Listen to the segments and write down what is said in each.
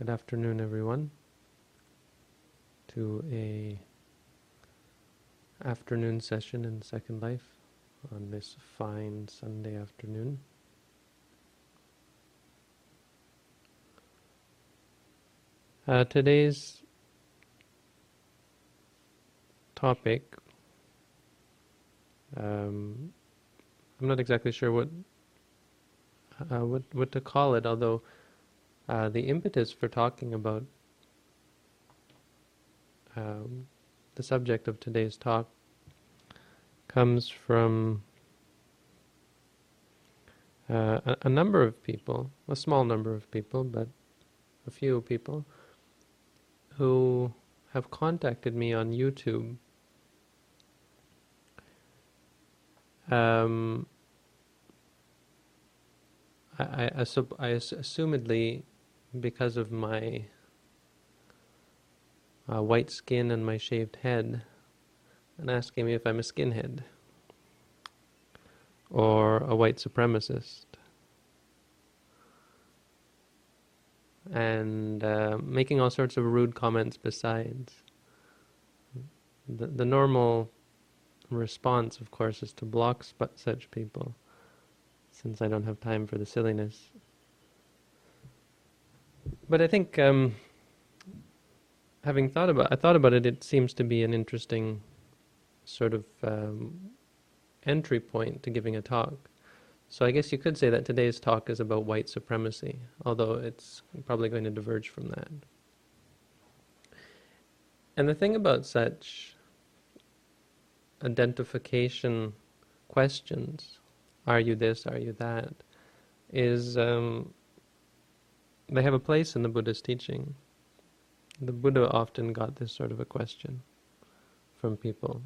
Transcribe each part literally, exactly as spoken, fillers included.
Good afternoon, everyone, to a afternoon session in Second Life on this fine Sunday afternoon. Uh, today's topic, um, I'm not exactly sure what, uh, what, what to call it, although Uh, the impetus for talking about um, the subject of today's talk comes from uh, a, a number of people, a small number of people, but a few people who have contacted me on YouTube um, I, I, I, I assumedly because of my uh, white skin and my shaved head, and asking me if I'm a skinhead or a white supremacist, and uh, making all sorts of rude comments besides. The, the normal response, of course, is to block sp- such people, since I don't have time for the silliness. But I think, um, having thought about, I thought about it. It seems to be an interesting sort of um, entry point to giving a talk. So I guess you could say that today's talk is about white supremacy, although it's probably going to diverge from that. And the thing about such identification questions, are you this, are you that, is um, they have a place in the Buddha's teaching. The Buddha often got this sort of a question from people,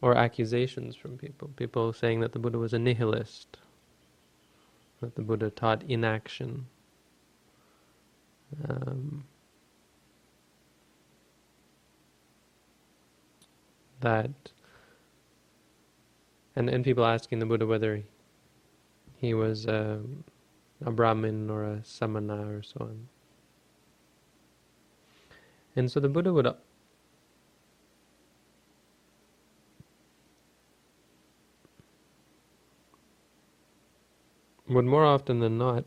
or accusations from people, people saying that the Buddha was a nihilist, that the Buddha taught inaction. Um, that, and, and people asking the Buddha whether he, he was uh, a Brahmin or a Samana or so on. And so the Buddha would would more often than not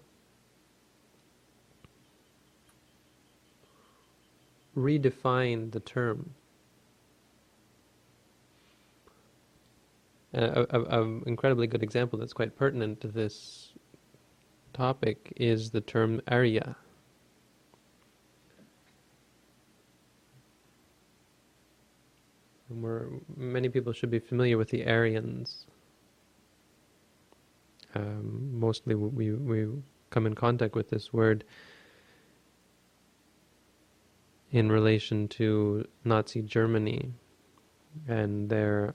redefine the term. An incredibly good example that's quite pertinent to this topic is the term Arya. And we're, many people should be familiar with the Aryans. Um, mostly we, we come in contact with this word in relation to Nazi Germany and their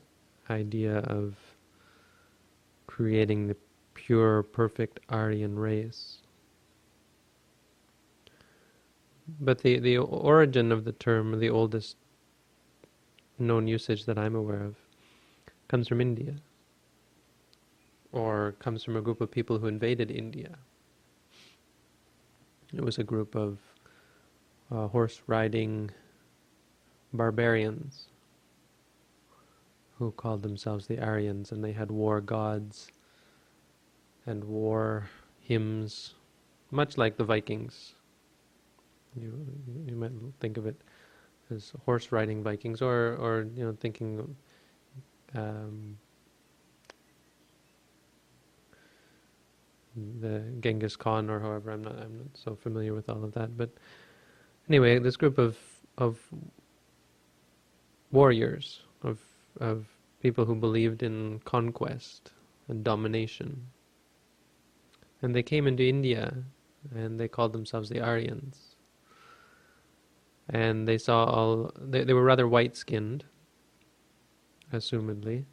idea of creating the pure, perfect Aryan race. But the, the origin of the term, the oldest known usage that I'm aware of, comes from India, or comes from a group of people who invaded India. It was a group of uh, horse-riding barbarians who called themselves the Aryans, and they had war gods and war hymns, much like the Vikings. You you might think of it as horse-riding Vikings, or, or you know, thinking um, the Genghis Khan or however. I'm not I'm not so familiar with all of that, but anyway, this group of of warriors of of people who believed in conquest and domination. And they came into India, and they called themselves the Aryans. And they saw all... They, they were rather white-skinned, assumedly.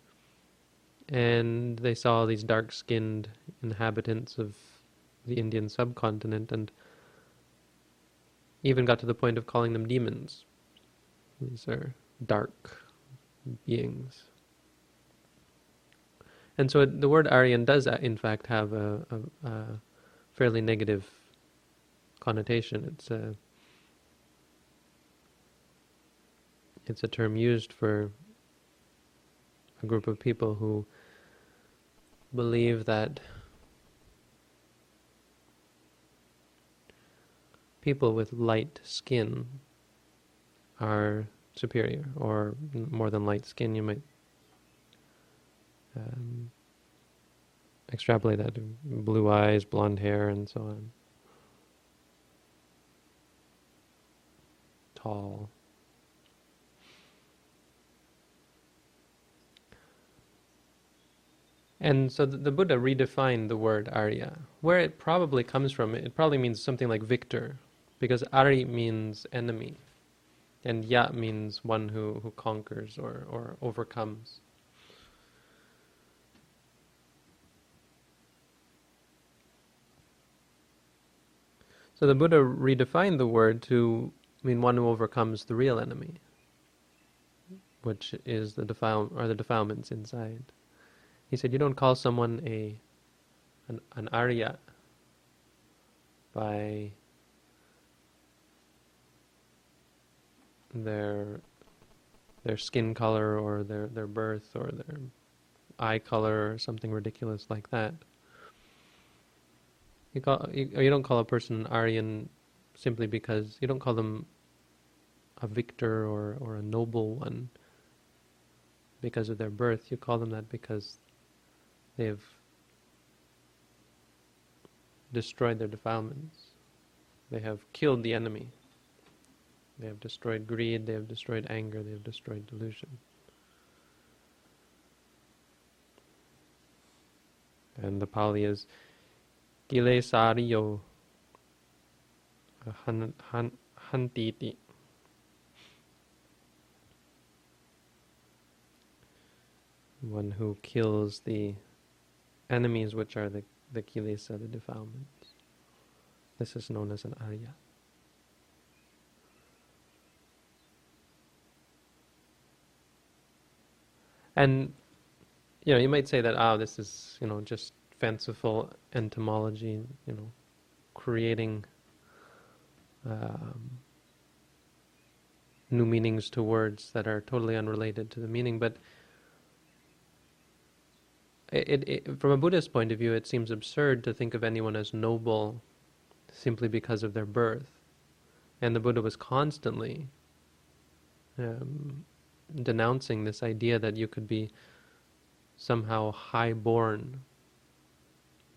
And they saw all these dark-skinned inhabitants of the Indian subcontinent, and even got to the point of calling them demons. These are dark beings. And so it, the word Aryan does in fact have a, a, a fairly negative connotation. It's a, it's a term used for a group of people who believe that people with light skin are superior, or more than light skin, you might um, extrapolate that to blue eyes, blonde hair, and so on. Tall. And so the Buddha redefined the word Arya. Where it probably comes from, it probably means something like victor, because Ari means enemy, and Ya means one who, who conquers or, or overcomes. So the Buddha redefined the word to mean one who overcomes the real enemy, which is the defile or the defilements inside. He said, you don't call someone a an, an Arya by their their skin color or their, their birth or their eye color or something ridiculous like that. You call you, you don't call a person an Aryan simply because you don't call them a victor or, or a noble one because of their birth. You call them that because they've destroyed their defilements. They have killed the enemy. They have destroyed greed, they have destroyed anger, they have destroyed delusion. And the Pali is Kilesariyo Hantiti. One who kills the enemies, which are the, the kilesa, the defilements. This is known as an Arya. And, you know, you might say that, ah, oh, this is, you know, just fanciful etymology, you know, creating um, new meanings to words that are totally unrelated to the meaning. But it, it, from a Buddhist point of view, it seems absurd to think of anyone as noble simply because of their birth. And the Buddha was constantly um, denouncing this idea that you could be somehow high-born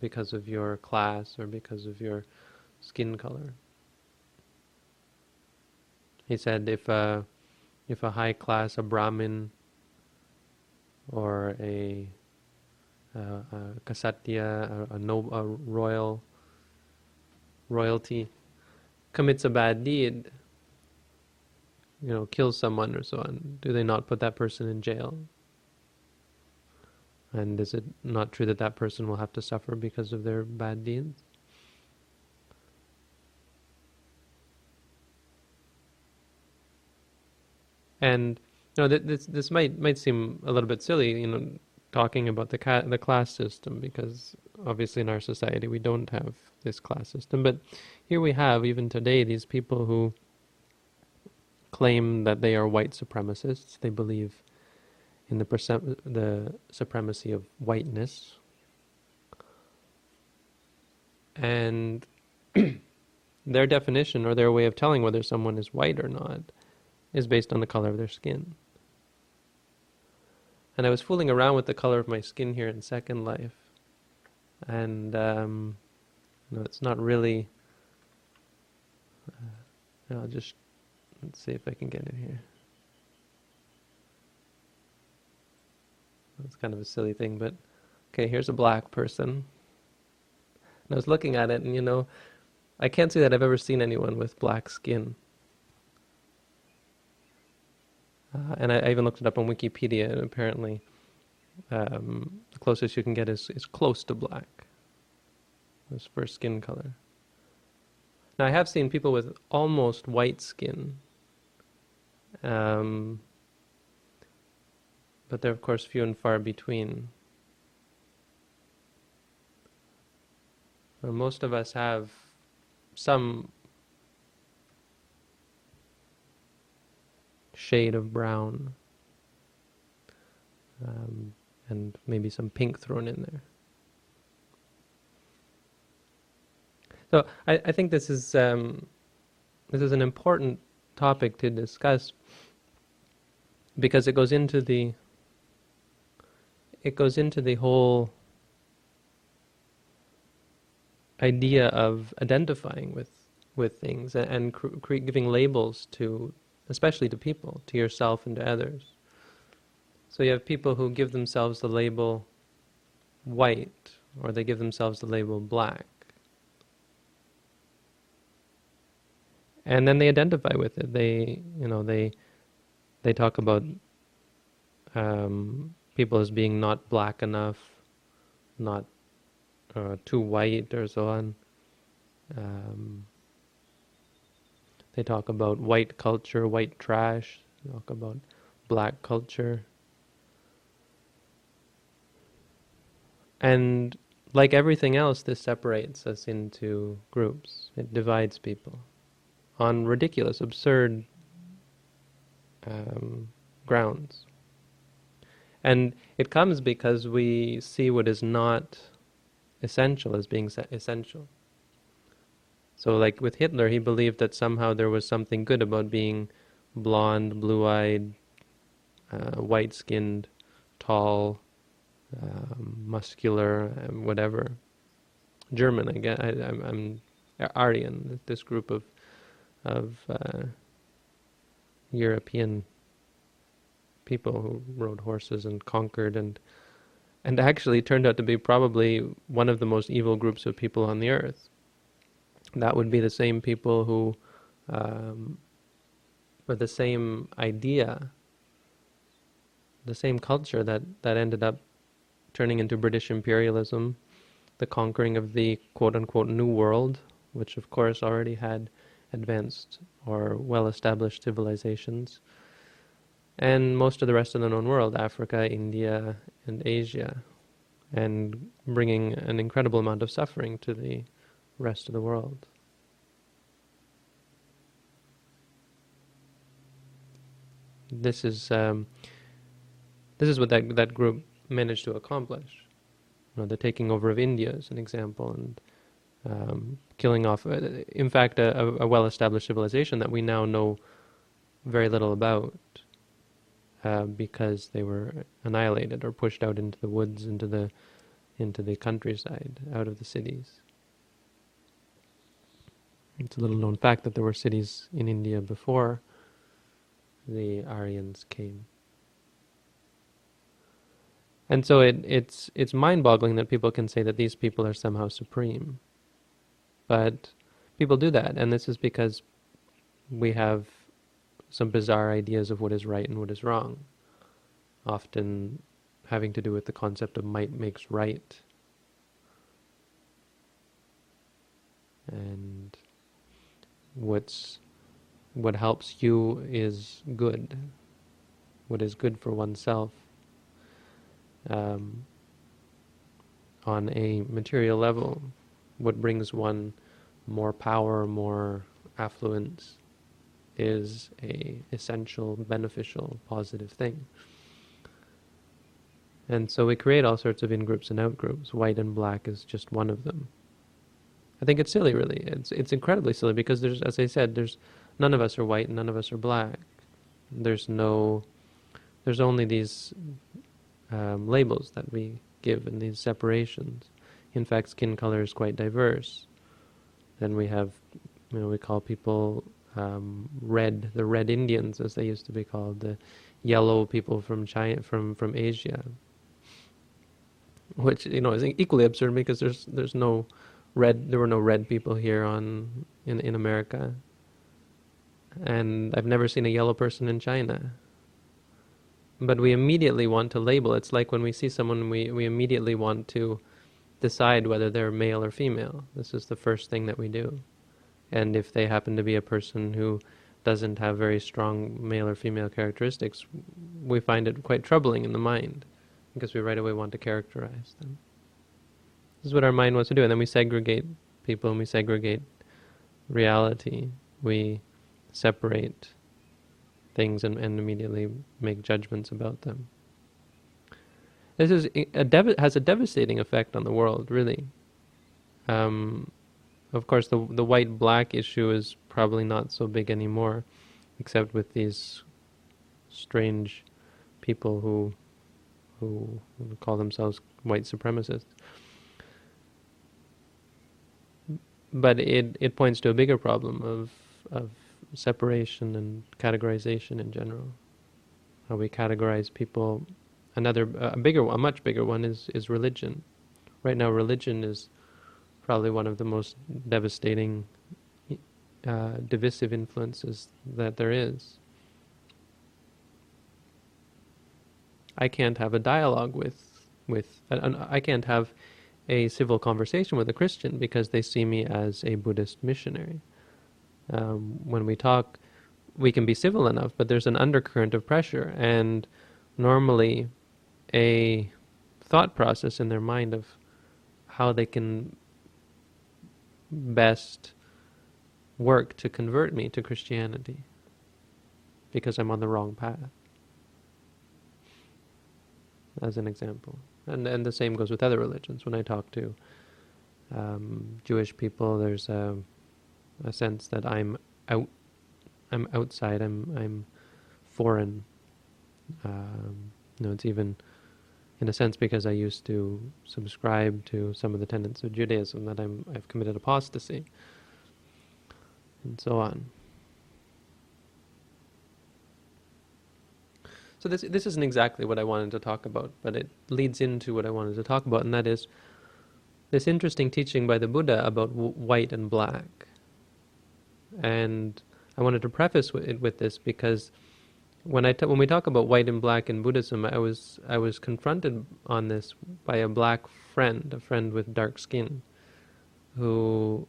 because of your class or because of your skin color. He said, if a if a high class, a Brahmin or a, a, a Kshatriya, a, a, no, a royal royalty commits a bad deed, you know, kills someone or so on, do they not put that person in jail? And is it not true that that person will have to suffer because of their bad deeds? And you know, th- this this might might seem a little bit silly, you know, talking about the ca- the class system, because obviously in our society we don't have this class system. But here we have, even today, these people who claim that they are white supremacists. They believe in the perse- the supremacy of whiteness. And their definition or their way of telling whether someone is white or not is based on the color of their skin. And I was fooling around with the color of my skin here in Second Life. And um, no, it's not really... Uh, I'll just... Let's see if I can get it here. That's kind of a silly thing, but okay, here's a black person. And I was looking at it, and you know, I can't say that I've ever seen anyone with black skin. Uh, and I, I even looked it up on Wikipedia, and apparently um, the closest you can get is, is close to black. It's first skin color. Now, I have seen people with almost white skin. Um, but they're, of course, few and far between. Well, most of us have some shade of brown, um, and maybe some pink thrown in there. So I, I think this is um, this is an important topic to discuss, because it goes into the it goes into the whole idea of identifying with with things and, and cr- cr- giving labels to, especially to people, to yourself and to others. So you have people who give themselves the label white, or they give themselves the label black. And then they identify with it. They, you know, they they talk about um, people as being not black enough, not uh, too white, or so on. Um, they talk about white culture, white trash. They talk about black culture. And like everything else, this separates us into groups. It divides people on ridiculous, absurd um, grounds. And it comes because we see what is not essential as being se- essential. So like with Hitler, he believed that somehow there was something good about being blonde, blue-eyed, uh, white-skinned, tall, um, muscular, whatever. German, I guess. I, I'm, I'm Aryan, this group of of uh, European people who rode horses and conquered and and actually turned out to be probably one of the most evil groups of people on the earth. That would be the same people who, um, with the same idea, the same culture that, that ended up turning into British imperialism, the conquering of the quote-unquote New World, which of course already had advanced or well-established civilizations, and most of the rest of the known world, Africa, India, and Asia, and bringing an incredible amount of suffering to the rest of the world. This is um, this is what that that group managed to accomplish. You know, the taking over of India is an example, and Um, killing off, uh, in fact, a, a well-established civilization that we now know very little about, uh, because they were annihilated or pushed out into the woods, into the, into the countryside, out of the cities. It's a little-known fact that there were cities in India before the Aryans came. And so it, it's it's mind-boggling that people can say that these people are somehow supreme. But people do that, and this is because we have some bizarre ideas of what is right and what is wrong, often having to do with the concept of might makes right. And what's what helps you is good, what is good for oneself, um, on a material level. What brings one more power, more affluence, is a essential, beneficial, positive thing. And so we create all sorts of in-groups and out-groups. White and black is just one of them. I think it's silly, really. It's it's incredibly silly, because there's, as I said, there's none of us are white and none of us are black. There's no, there's only these um, labels that we give and these separations. In fact, skin color is quite diverse. Then we have, you know, we call people um, red, the red Indians, as they used to be called, the yellow people from China, from, from Asia, which, you know, is equally absurd, because there's there's no red, there were no red people here on in in America, and I've never seen a yellow person in China. But we immediately want to label. It's like when we see someone, we, we immediately want to decide whether they're male or female. This is the first thing that we do. And if they happen to be a person who doesn't have very strong male or female characteristics, we find it quite troubling in the mind, because we right away want to characterize them. This is what our mind wants to do. And then we segregate people, and we segregate reality, we separate things and, and immediately make judgments about them. This is a dev- has a devastating effect on the world, really. Um, of course, the the white-black issue is probably not so big anymore, except with these strange people who who call themselves white supremacists. But it, it points to a bigger problem of of separation and categorization in general. How we categorize people. Another a bigger, a much bigger one is, is religion. Right now, religion is probably one of the most devastating, uh, divisive influences that there is. I can't have a dialogue with with uh, I can't have a civil conversation with a Christian because they see me as a Buddhist missionary. Um, when we talk, we can be civil enough, but there's an undercurrent of pressure, and normally a thought process in their mind of how they can best work to convert me to Christianity because I'm on the wrong path, as an example. And and the same goes with other religions. When I talk to um, Jewish people, there's a, a sense that I'm out, I'm outside, I'm I'm foreign. Um, you know, it's even, in a sense, because I used to subscribe to some of the tenets of Judaism that I'm I've committed apostasy, and so on. So this this isn't exactly what I wanted to talk about, but it leads into what I wanted to talk about, and that is this interesting teaching by the Buddha about w- white and black. And I wanted to preface w- it with this because when I t- when we talk about white and black in Buddhism, I was I was confronted on this by a black friend, a friend with dark skin, who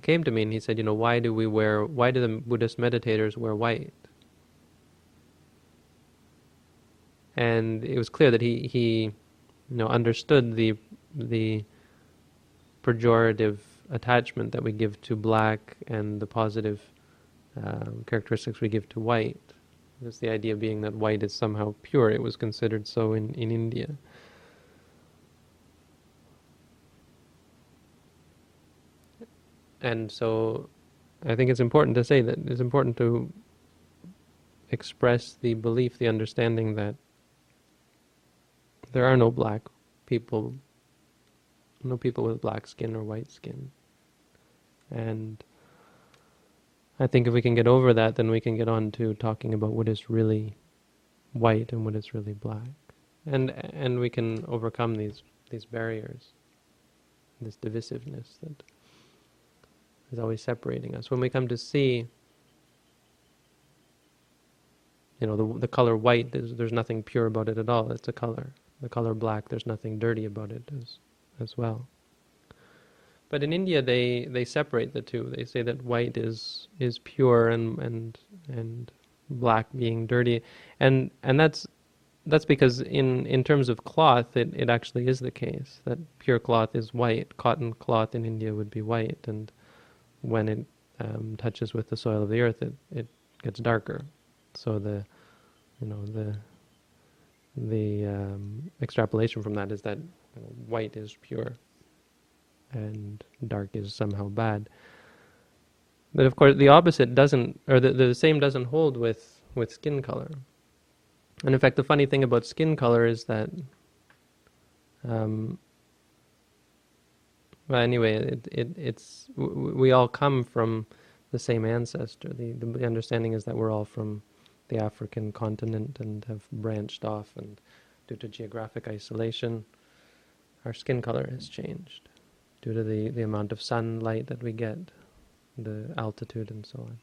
came to me and he said, you know, why do we wear? Why do the Buddhist meditators wear white? And it was clear that he, he, you know, understood the the pejorative attachment that we give to black and the positive um, characteristics we give to white. Just the idea being that white is somehow pure. It was considered so in, in India. And so I think it's important to say that it's important to express the belief, the understanding that there are no black people, no people with black skin or white skin. And I think if we can get over that, then we can get on to talking about what is really white and what is really black. And and we can overcome these, these barriers, this divisiveness that is always separating us. When we come to see, you know, the the color white, there's, there's nothing pure about it at all, it's a color. The color black, there's nothing dirty about it as as well. But in India, they, they separate the two. They say that white is is pure and and and black being dirty, and and that's that's because in, in terms of cloth, it, it actually is the case that pure cloth is white. Cotton cloth in India would be white, and when it um, touches with the soil of the earth, it, it gets darker. So the you know the The um, extrapolation from that is that you know, white is pure and dark is somehow bad. But of course the opposite doesn't, or the, the same doesn't hold with, with skin color. And in fact the funny thing about skin color is that, um, well anyway, it, it it's w- we all come from the same ancestor. The, the understanding is that we're all from the African continent and have branched off, and due to geographic isolation our skin color has changed due to the, the amount of sunlight that we get, the altitude and so on.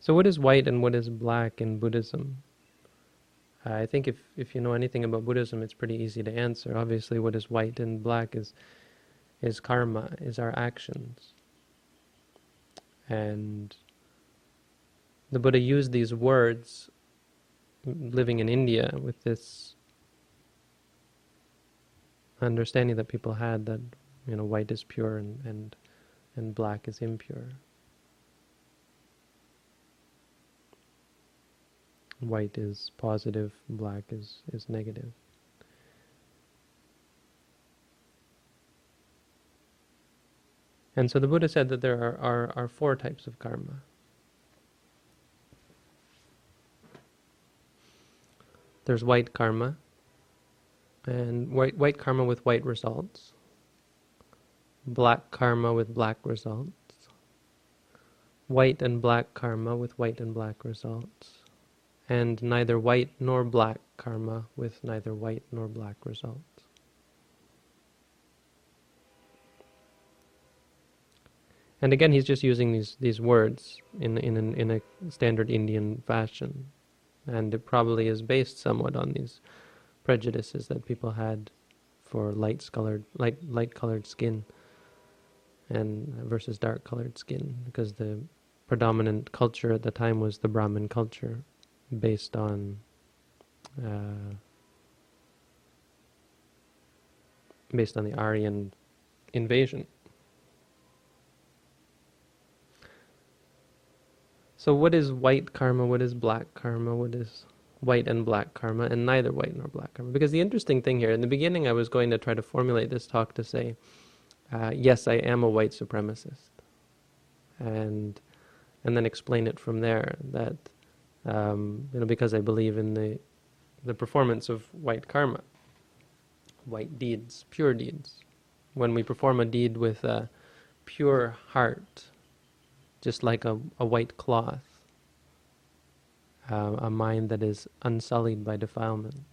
So what is white and what is black in Buddhism? I think if, if you know anything about Buddhism, it's pretty easy to answer. Obviously what is white and black is is karma, is our actions. And the Buddha used these words, living in India, with this understanding that people had that you know, white is pure and, and, and black is impure. White is positive, black is, is negative. And so the Buddha said that there are, are, are four types of karma. There's white karma, and white white karma with white results, black karma with black results, white and black karma with white and black results, and neither white nor black karma with neither white nor black results. And again, he's just using these, these words in in an, in a standard Indian fashion, and it probably is based somewhat on these prejudices that people had for light colored light light colored skin and versus dark colored skin, because the predominant culture at the time was the Brahmin culture, based on uh, based on the Aryan invasion. So what is white karma, what is black karma, what is white and black karma, and neither white nor black karma? Because the interesting thing here, in the beginning I was going to try to formulate this talk to say, uh, yes, I am a white supremacist, and and then explain it from there, that um, you know, because I believe in the the performance of white karma, white deeds, pure deeds. When we perform a deed with a pure heart, just like a, a white cloth, uh, a mind that is unsullied by defilement.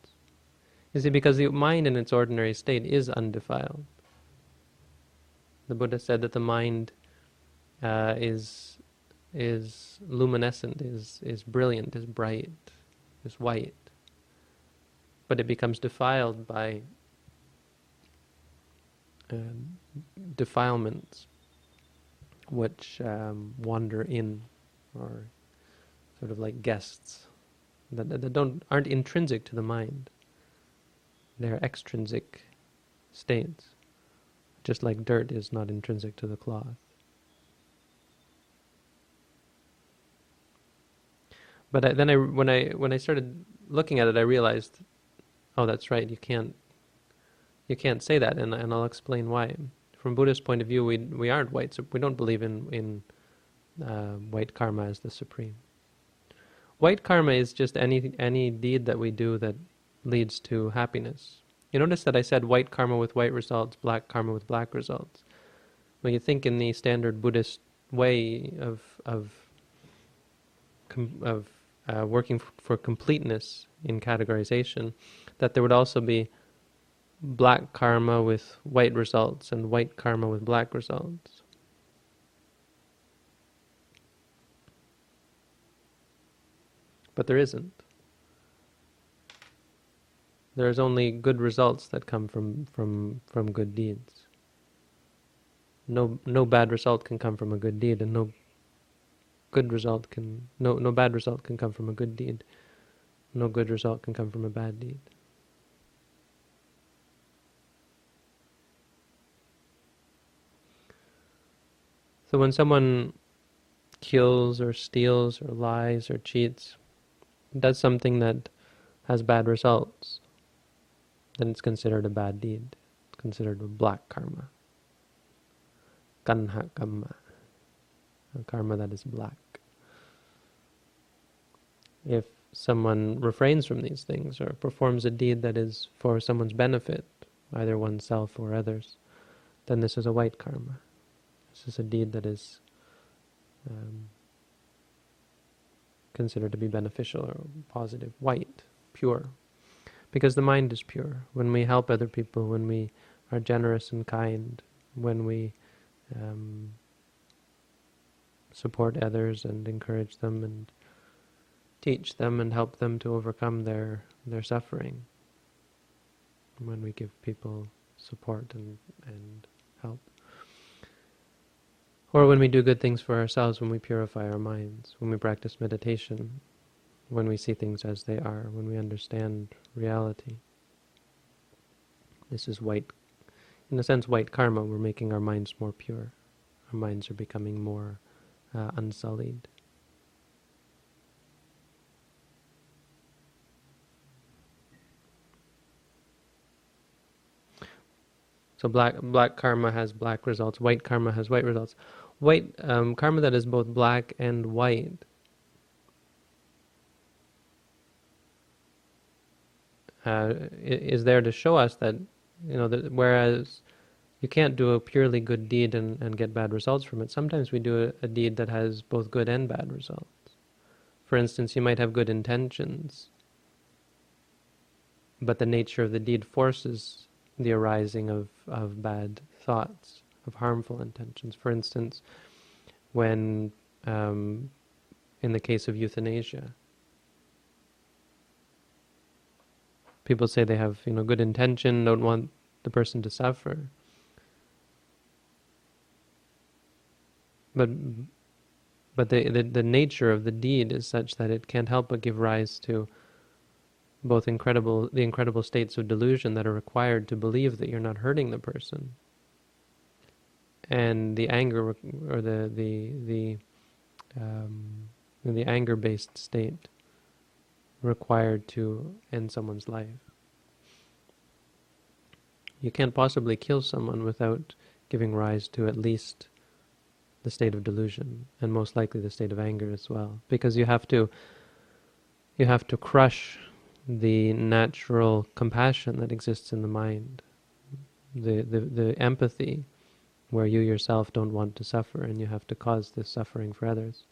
You see, because the mind in its ordinary state is undefiled. The Buddha said that the mind uh, is is luminescent, is is brilliant, is bright, is white, but it becomes defiled by uh, defilements which um, wander in, or sort of like guests that, that don't aren't intrinsic to the mind. They're extrinsic states, just like dirt is not intrinsic to the cloth. But I, then I when I when I started looking at it, I realized, oh, that's right. You can't you can't say that, and and I'll explain why. From Buddhist point of view, we we aren't white, so we don't believe in in uh, white karma as the supreme. White karma is just any any deed that we do that leads to happiness. You notice that I said white karma with white results, black karma with black results. When you think in the standard Buddhist way of of of uh, working for completeness in categorization, that there would also be black karma with white results and white karma with black results. But there isn't. There's only good results that come from, from, from good deeds. No no bad result can come from a good deed, and no good result can no no bad result can come from a good deed. No good result can come from a bad deed. So when someone kills or steals or lies or cheats, does something that has bad results, then it's considered a bad deed. It's considered a black karma. Kanha karma. A karma that is black. If someone refrains from these things or performs a deed that is for someone's benefit, either oneself or others, then this is a white karma. This is a deed that is um, considered to be beneficial or positive, white, pure. Because the mind is pure. When we help other people, when we are generous and kind, when we um, support others and encourage them and teach them and help them to overcome their, their suffering, when we give people support and, and help. Or when we do good things for ourselves, when we purify our minds, when we practice meditation, when we see things as they are, when we understand reality. This is white. in a sense, white karma. We're making our minds more pure. Our minds are becoming more uh, unsullied. So black black karma has black results. White karma has white results. White um, karma that is both black and white uh, is there to show us that, you know, that whereas you can't do a purely good deed and, and get bad results from it, sometimes we do a, a deed that has both good and bad results. For instance, you might have good intentions, but the nature of the deed forces the arising of, of bad thoughts, of harmful intentions. For instance, when, um, in the case of euthanasia, people say they have, you know, good intention, don't want the person to suffer. But but the, the, the nature of the deed is such that it can't help but give rise to both incredible, the incredible states of delusion that are required to believe that you're not hurting the person, and the anger or the the the um, the anger-based state required to end someone's life. You can't possibly kill someone without giving rise to at least the state of delusion, and most likely the state of anger as well, because you have to you have to crush the natural compassion that exists in the mind, the, the the empathy, where you yourself don't want to suffer and you have to cause this suffering for others,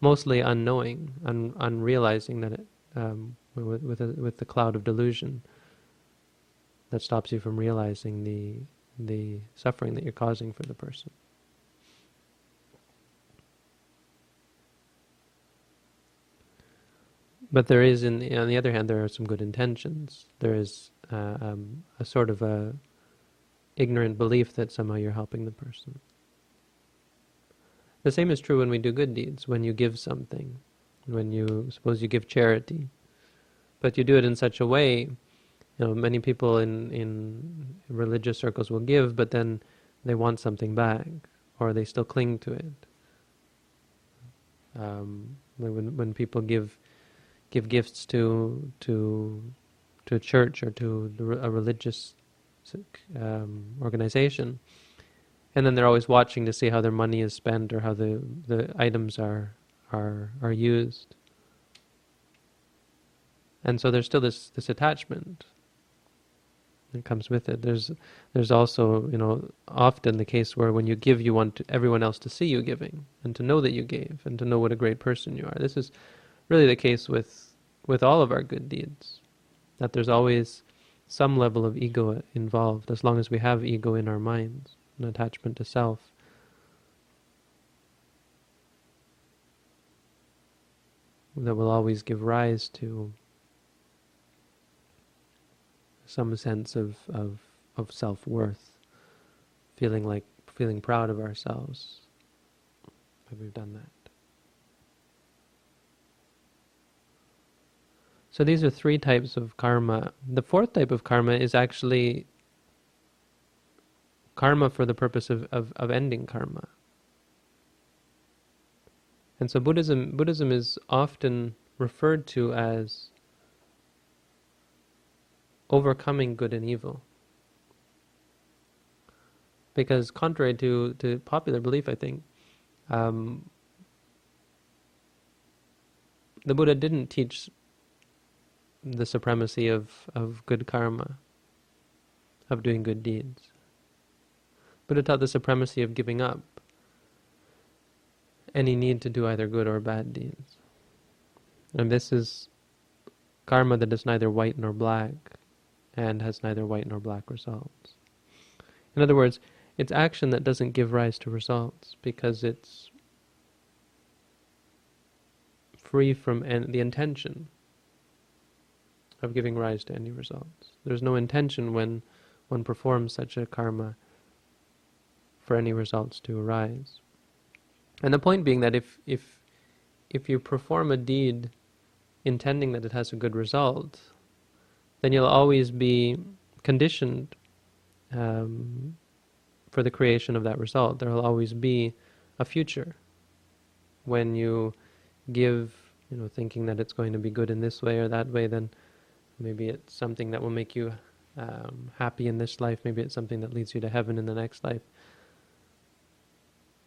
mostly unknowing, un, unrealizing that it, um, with with, a, with the cloud of delusion that stops you from realizing the the suffering that you're causing for the person. But there is, in, on the other hand, there are some good intentions. There is uh, um, a sort of a ignorant belief that somehow you're helping the person. The same is true when we do good deeds, when you give something, when you, suppose you give charity, but you do it in such a way, you know, many people in, in religious circles will give, but then they want something back, or they still cling to it. Um, when, when people give... give gifts to to to a church or to a religious um, organization, and then they're always watching to see how their money is spent or how the, the items are are are used. And so there's still this this attachment that comes with it. There's there's also, you know, often the case where when you give, you want to, everyone else to see you giving and to know that you gave and to know what a great person you are. This is really the case with with all of our good deeds, that there's always some level of ego involved, as long as we have ego in our minds, an attachment to self. That will always give rise to some sense of, of, of self-worth, feeling like feeling proud of ourselves that we've done that. So these are three types of karma. The fourth type of karma is actually karma for the purpose of, of, of ending karma. And so Buddhism Buddhism is often referred to as overcoming good and evil. Because contrary to, to popular belief, I think, um, the Buddha didn't teach the supremacy of, of good karma, of doing good deeds. Buddha taught the supremacy of giving up any need to do either good or bad deeds. And this is karma that is neither white nor black and has neither white nor black results. In other words, it's action that doesn't give rise to results because it's free from en- the intention of giving rise to any results. There's no intention when one performs such a karma for any results to arise. And the point being that if if if you perform a deed intending that it has a good result, then you'll always be conditioned um, for the creation of that result. There will always be a future. When you give, you know, thinking that it's going to be good in this way or that way, then maybe it's something that will make you um, happy in this life. Maybe it's something that leads you to heaven in the next life.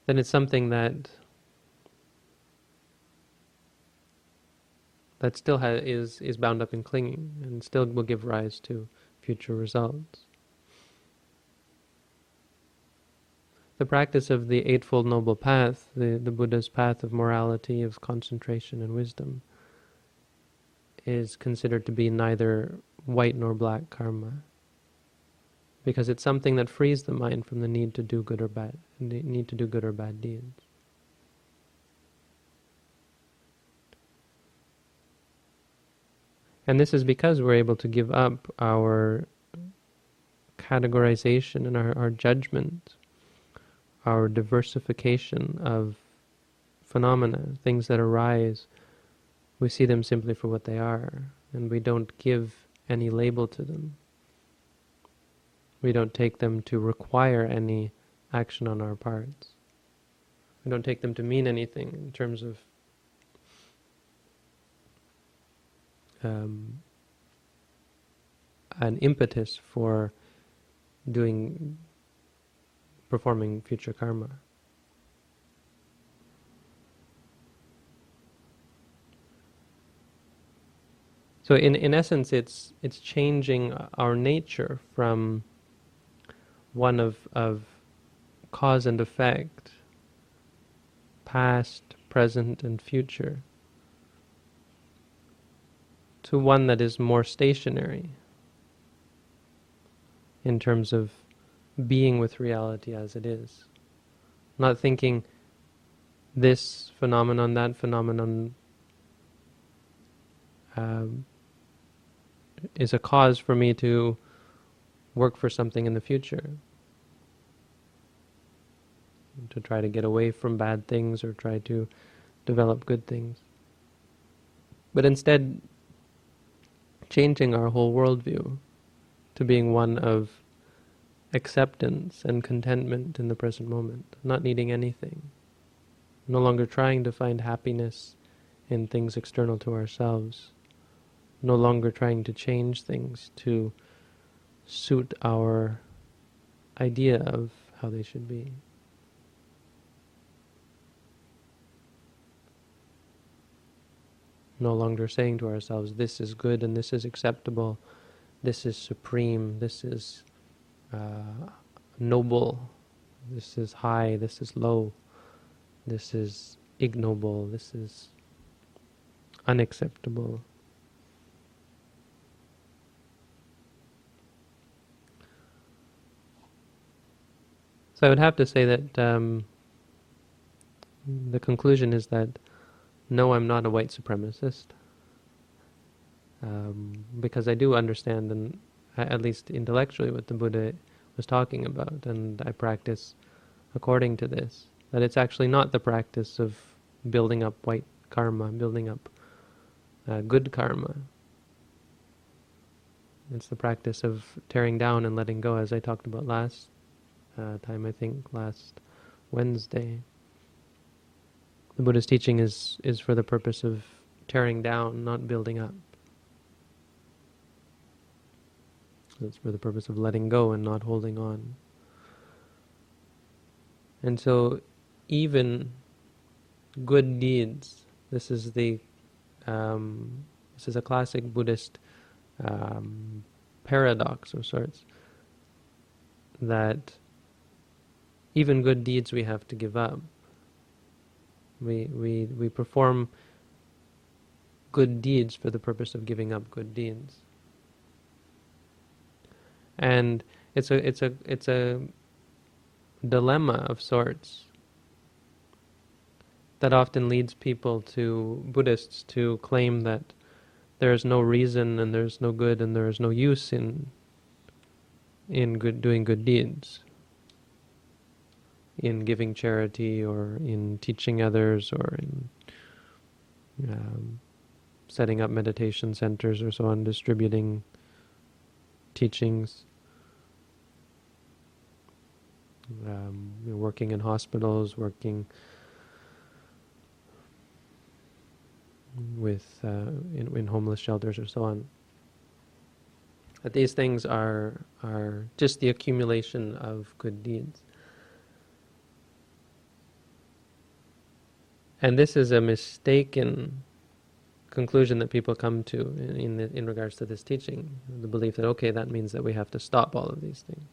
Then it's something that that still ha- is is bound up in clinging and still will give rise to future results. The practice of the Eightfold Noble Path, the, the Buddha's path of morality, of concentration and wisdom, is considered to be neither white nor black karma, because it's something that frees the mind from the need to do good or bad, need to do good or bad deeds. And this is because we're able to give up our categorization and our, our judgment, our diversification of phenomena, things that arise. We see them simply for what they are, and we don't give any label to them. We don't take them to require any action on our parts. We don't take them to mean anything in terms of um, an impetus for doing, performing future karma. So in, in essence, it's it's changing our nature from one of of cause and effect, past, present, and future, to one that is more stationary in terms of being with reality as it is. Not thinking this phenomenon, that phenomenon uh, is a cause for me to work for something in the future, to try to get away from bad things or try to develop good things. But instead, changing our whole worldview to being one of acceptance and contentment in the present moment, not needing anything, no longer trying to find happiness in things external to ourselves, no longer trying to change things to suit our idea of how they should be. No longer saying to ourselves, this is good and this is acceptable, this is supreme, this is uh, noble, this is high, this is low, this is ignoble, this is unacceptable. So I would have to say that um, the conclusion is that no, I'm not a white supremacist, um, because I do understand, and at least intellectually, what the Buddha was talking about, and I practice according to this, that it's actually not the practice of building up white karma, building up uh, good karma. It's the practice of tearing down and letting go, as I talked about last Uh, time, I think, last Wednesday. The Buddha's teaching is, is for the purpose of tearing down, not building up. So it's for the purpose of letting go and not holding on. And so even good deeds, this is the um, this is a classic Buddhist um, paradox of sorts, that even good deeds we have to give up. We we we perform good deeds for the purpose of giving up good deeds. And it's a it's a it's a dilemma of sorts that often leads people to Buddhists to claim that there is no reason and there is no good and there is no use in in good, doing good deeds, in giving charity, or in teaching others, or in um, setting up meditation centers or so on, distributing teachings. um, you know, working in hospitals, working with uh, in, in homeless shelters or so on. That these things are are just the accumulation of good deeds. And this is a mistaken conclusion that people come to in in, the, in regards to this teaching, the belief that, okay, that means that we have to stop all of these things.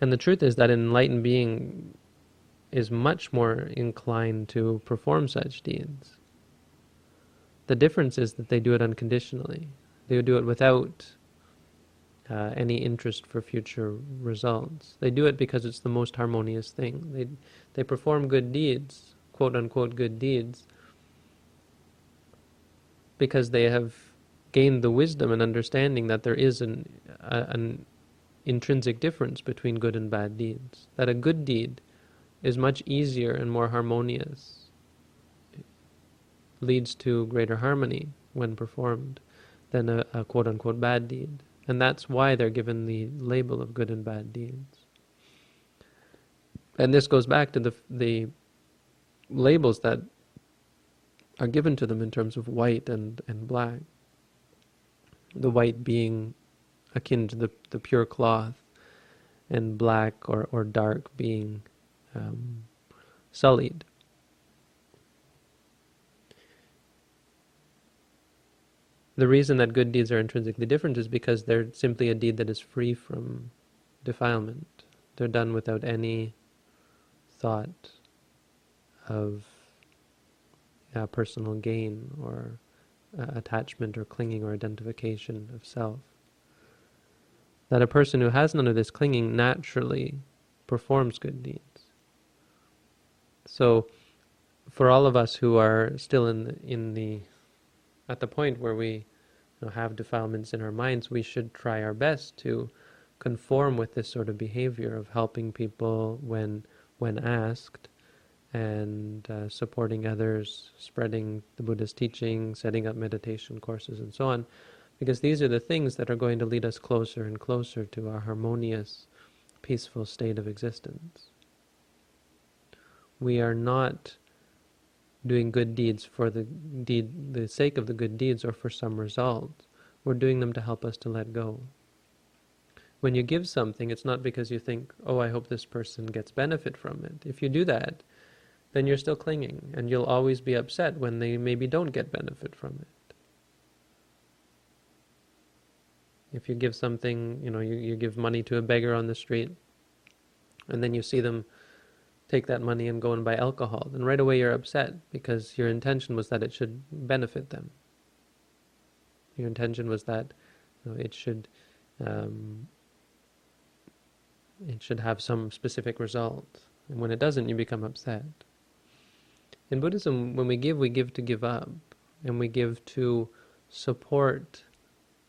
And the truth is that an enlightened being is much more inclined to perform such deeds. The difference is that they do it unconditionally. They would do it without uh, any interest for future results. They do it because it's the most harmonious thing. They they perform good deeds, quote unquote good deeds, because they have gained the wisdom and understanding that there is an a, an intrinsic difference between good and bad deeds. That a good deed is much easier and more harmonious, it leads to greater harmony when performed, than a, a quote-unquote bad deed. And that's why they're given the label of good and bad deeds. And this goes back to the the labels that are given to them in terms of white and, and black. The white being akin to the, the pure cloth, and black or, or dark being um, sullied. The reason that good deeds are intrinsically different is because they're simply a deed that is free from defilement. They're done without any thought of uh, personal gain or uh, attachment or clinging or identification of self. That a person who has none of this clinging naturally performs good deeds. So, for all of us who are still in the, in the at the point where we you know, have defilements in our minds, we should try our best to conform with this sort of behavior of helping people when when asked, and uh, supporting others, spreading the Buddha's teaching, setting up meditation courses and so on, because these are the things that are going to lead us closer and closer to our harmonious, peaceful state of existence. We are not doing good deeds for the deed, the sake of the good deeds or for some result. We're doing them to help us to let go. When you give something, it's not because you think, oh, I hope this person gets benefit from it. If you do that, then you're still clinging, and you'll always be upset when they maybe don't get benefit from it. If you give something, you know, you, you give money to a beggar on the street, and then you see them take that money and go and buy alcohol, then right away you're upset because your intention was that it should benefit them. Your intention was that you know, it should um, it should have some specific result. And when it doesn't, you become upset. In Buddhism, when we give, we give to give up, and we give to support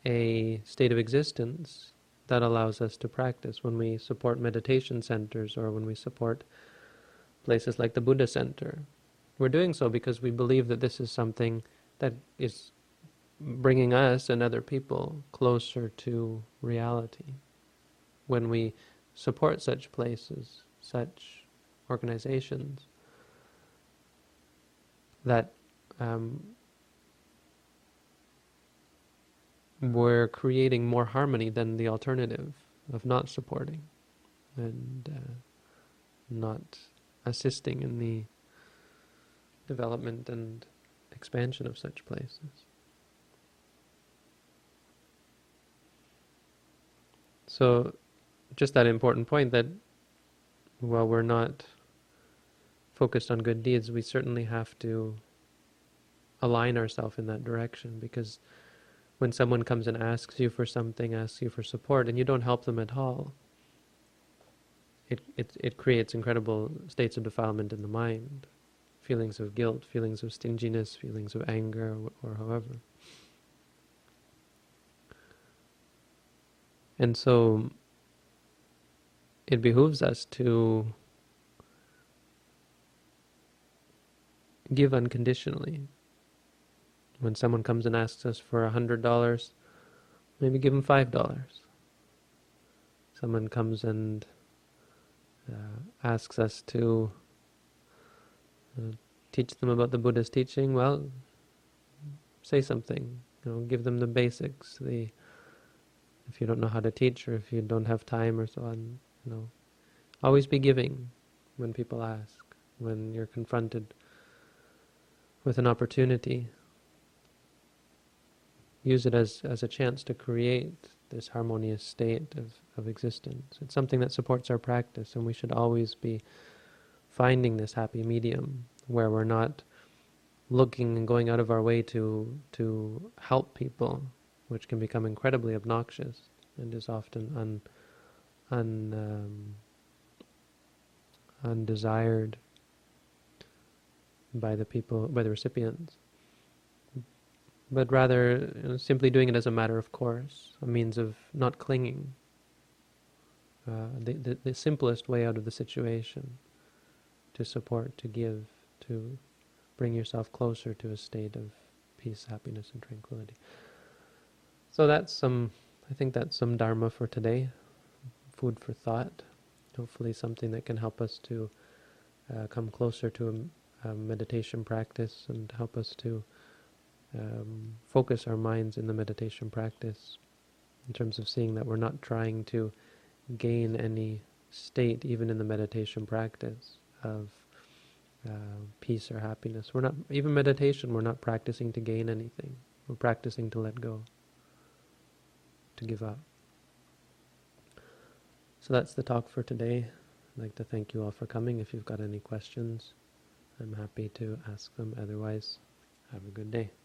a state of existence that allows us to practice. When we support meditation centers or when we support places like the Buddha Center, we're doing so because we believe that this is something that is bringing us and other people closer to reality. When we support such places, such organizations, that um, we're creating more harmony than the alternative of not supporting and uh, not assisting in the development and expansion of such places. So, just that important point that while we're not focused on good deeds, we certainly have to align ourselves in that direction, because when someone comes and asks you for something, asks you for support, and you don't help them at all, It, it it creates incredible states of defilement in the mind, feelings of guilt, feelings of stinginess, feelings of anger, or, or however. And so it behooves us to give unconditionally. When someone comes and asks us for a hundred dollars, maybe give them five dollars. Someone comes and uh, asks us to uh, teach them about the Buddha's teaching, well, say something. You know, give them the basics. The if you don't know how to teach, or if you don't have time, or so on, you know, always be giving when people ask. When you're confronted with an opportunity, use it as, as a chance to create this harmonious state of, of existence. It's something that supports our practice, and we should always be finding this happy medium where we're not looking and going out of our way to to help people, which can become incredibly obnoxious and is often un, un um, undesired by the people, by the recipients. But rather, you know, simply doing it as a matter of course, a means of not clinging, uh, the, the the simplest way out of the situation, to support, to give, to bring yourself closer to a state of peace, happiness, and tranquility. So that's some, I think that's some dharma for today, food for thought. Hopefully something that can help us to uh, come closer to a, a meditation practice, and help us to Um, focus our minds in the meditation practice, in terms of seeing that we're not trying to gain any state, even in the meditation practice, of uh, peace or happiness. We're not, even meditation, we're not practicing to gain anything. We're practicing to let go, to give up. So that's the talk for today. I'd like to thank you all for coming. If you've got any questions, I'm happy to ask them. Otherwise, have a good day.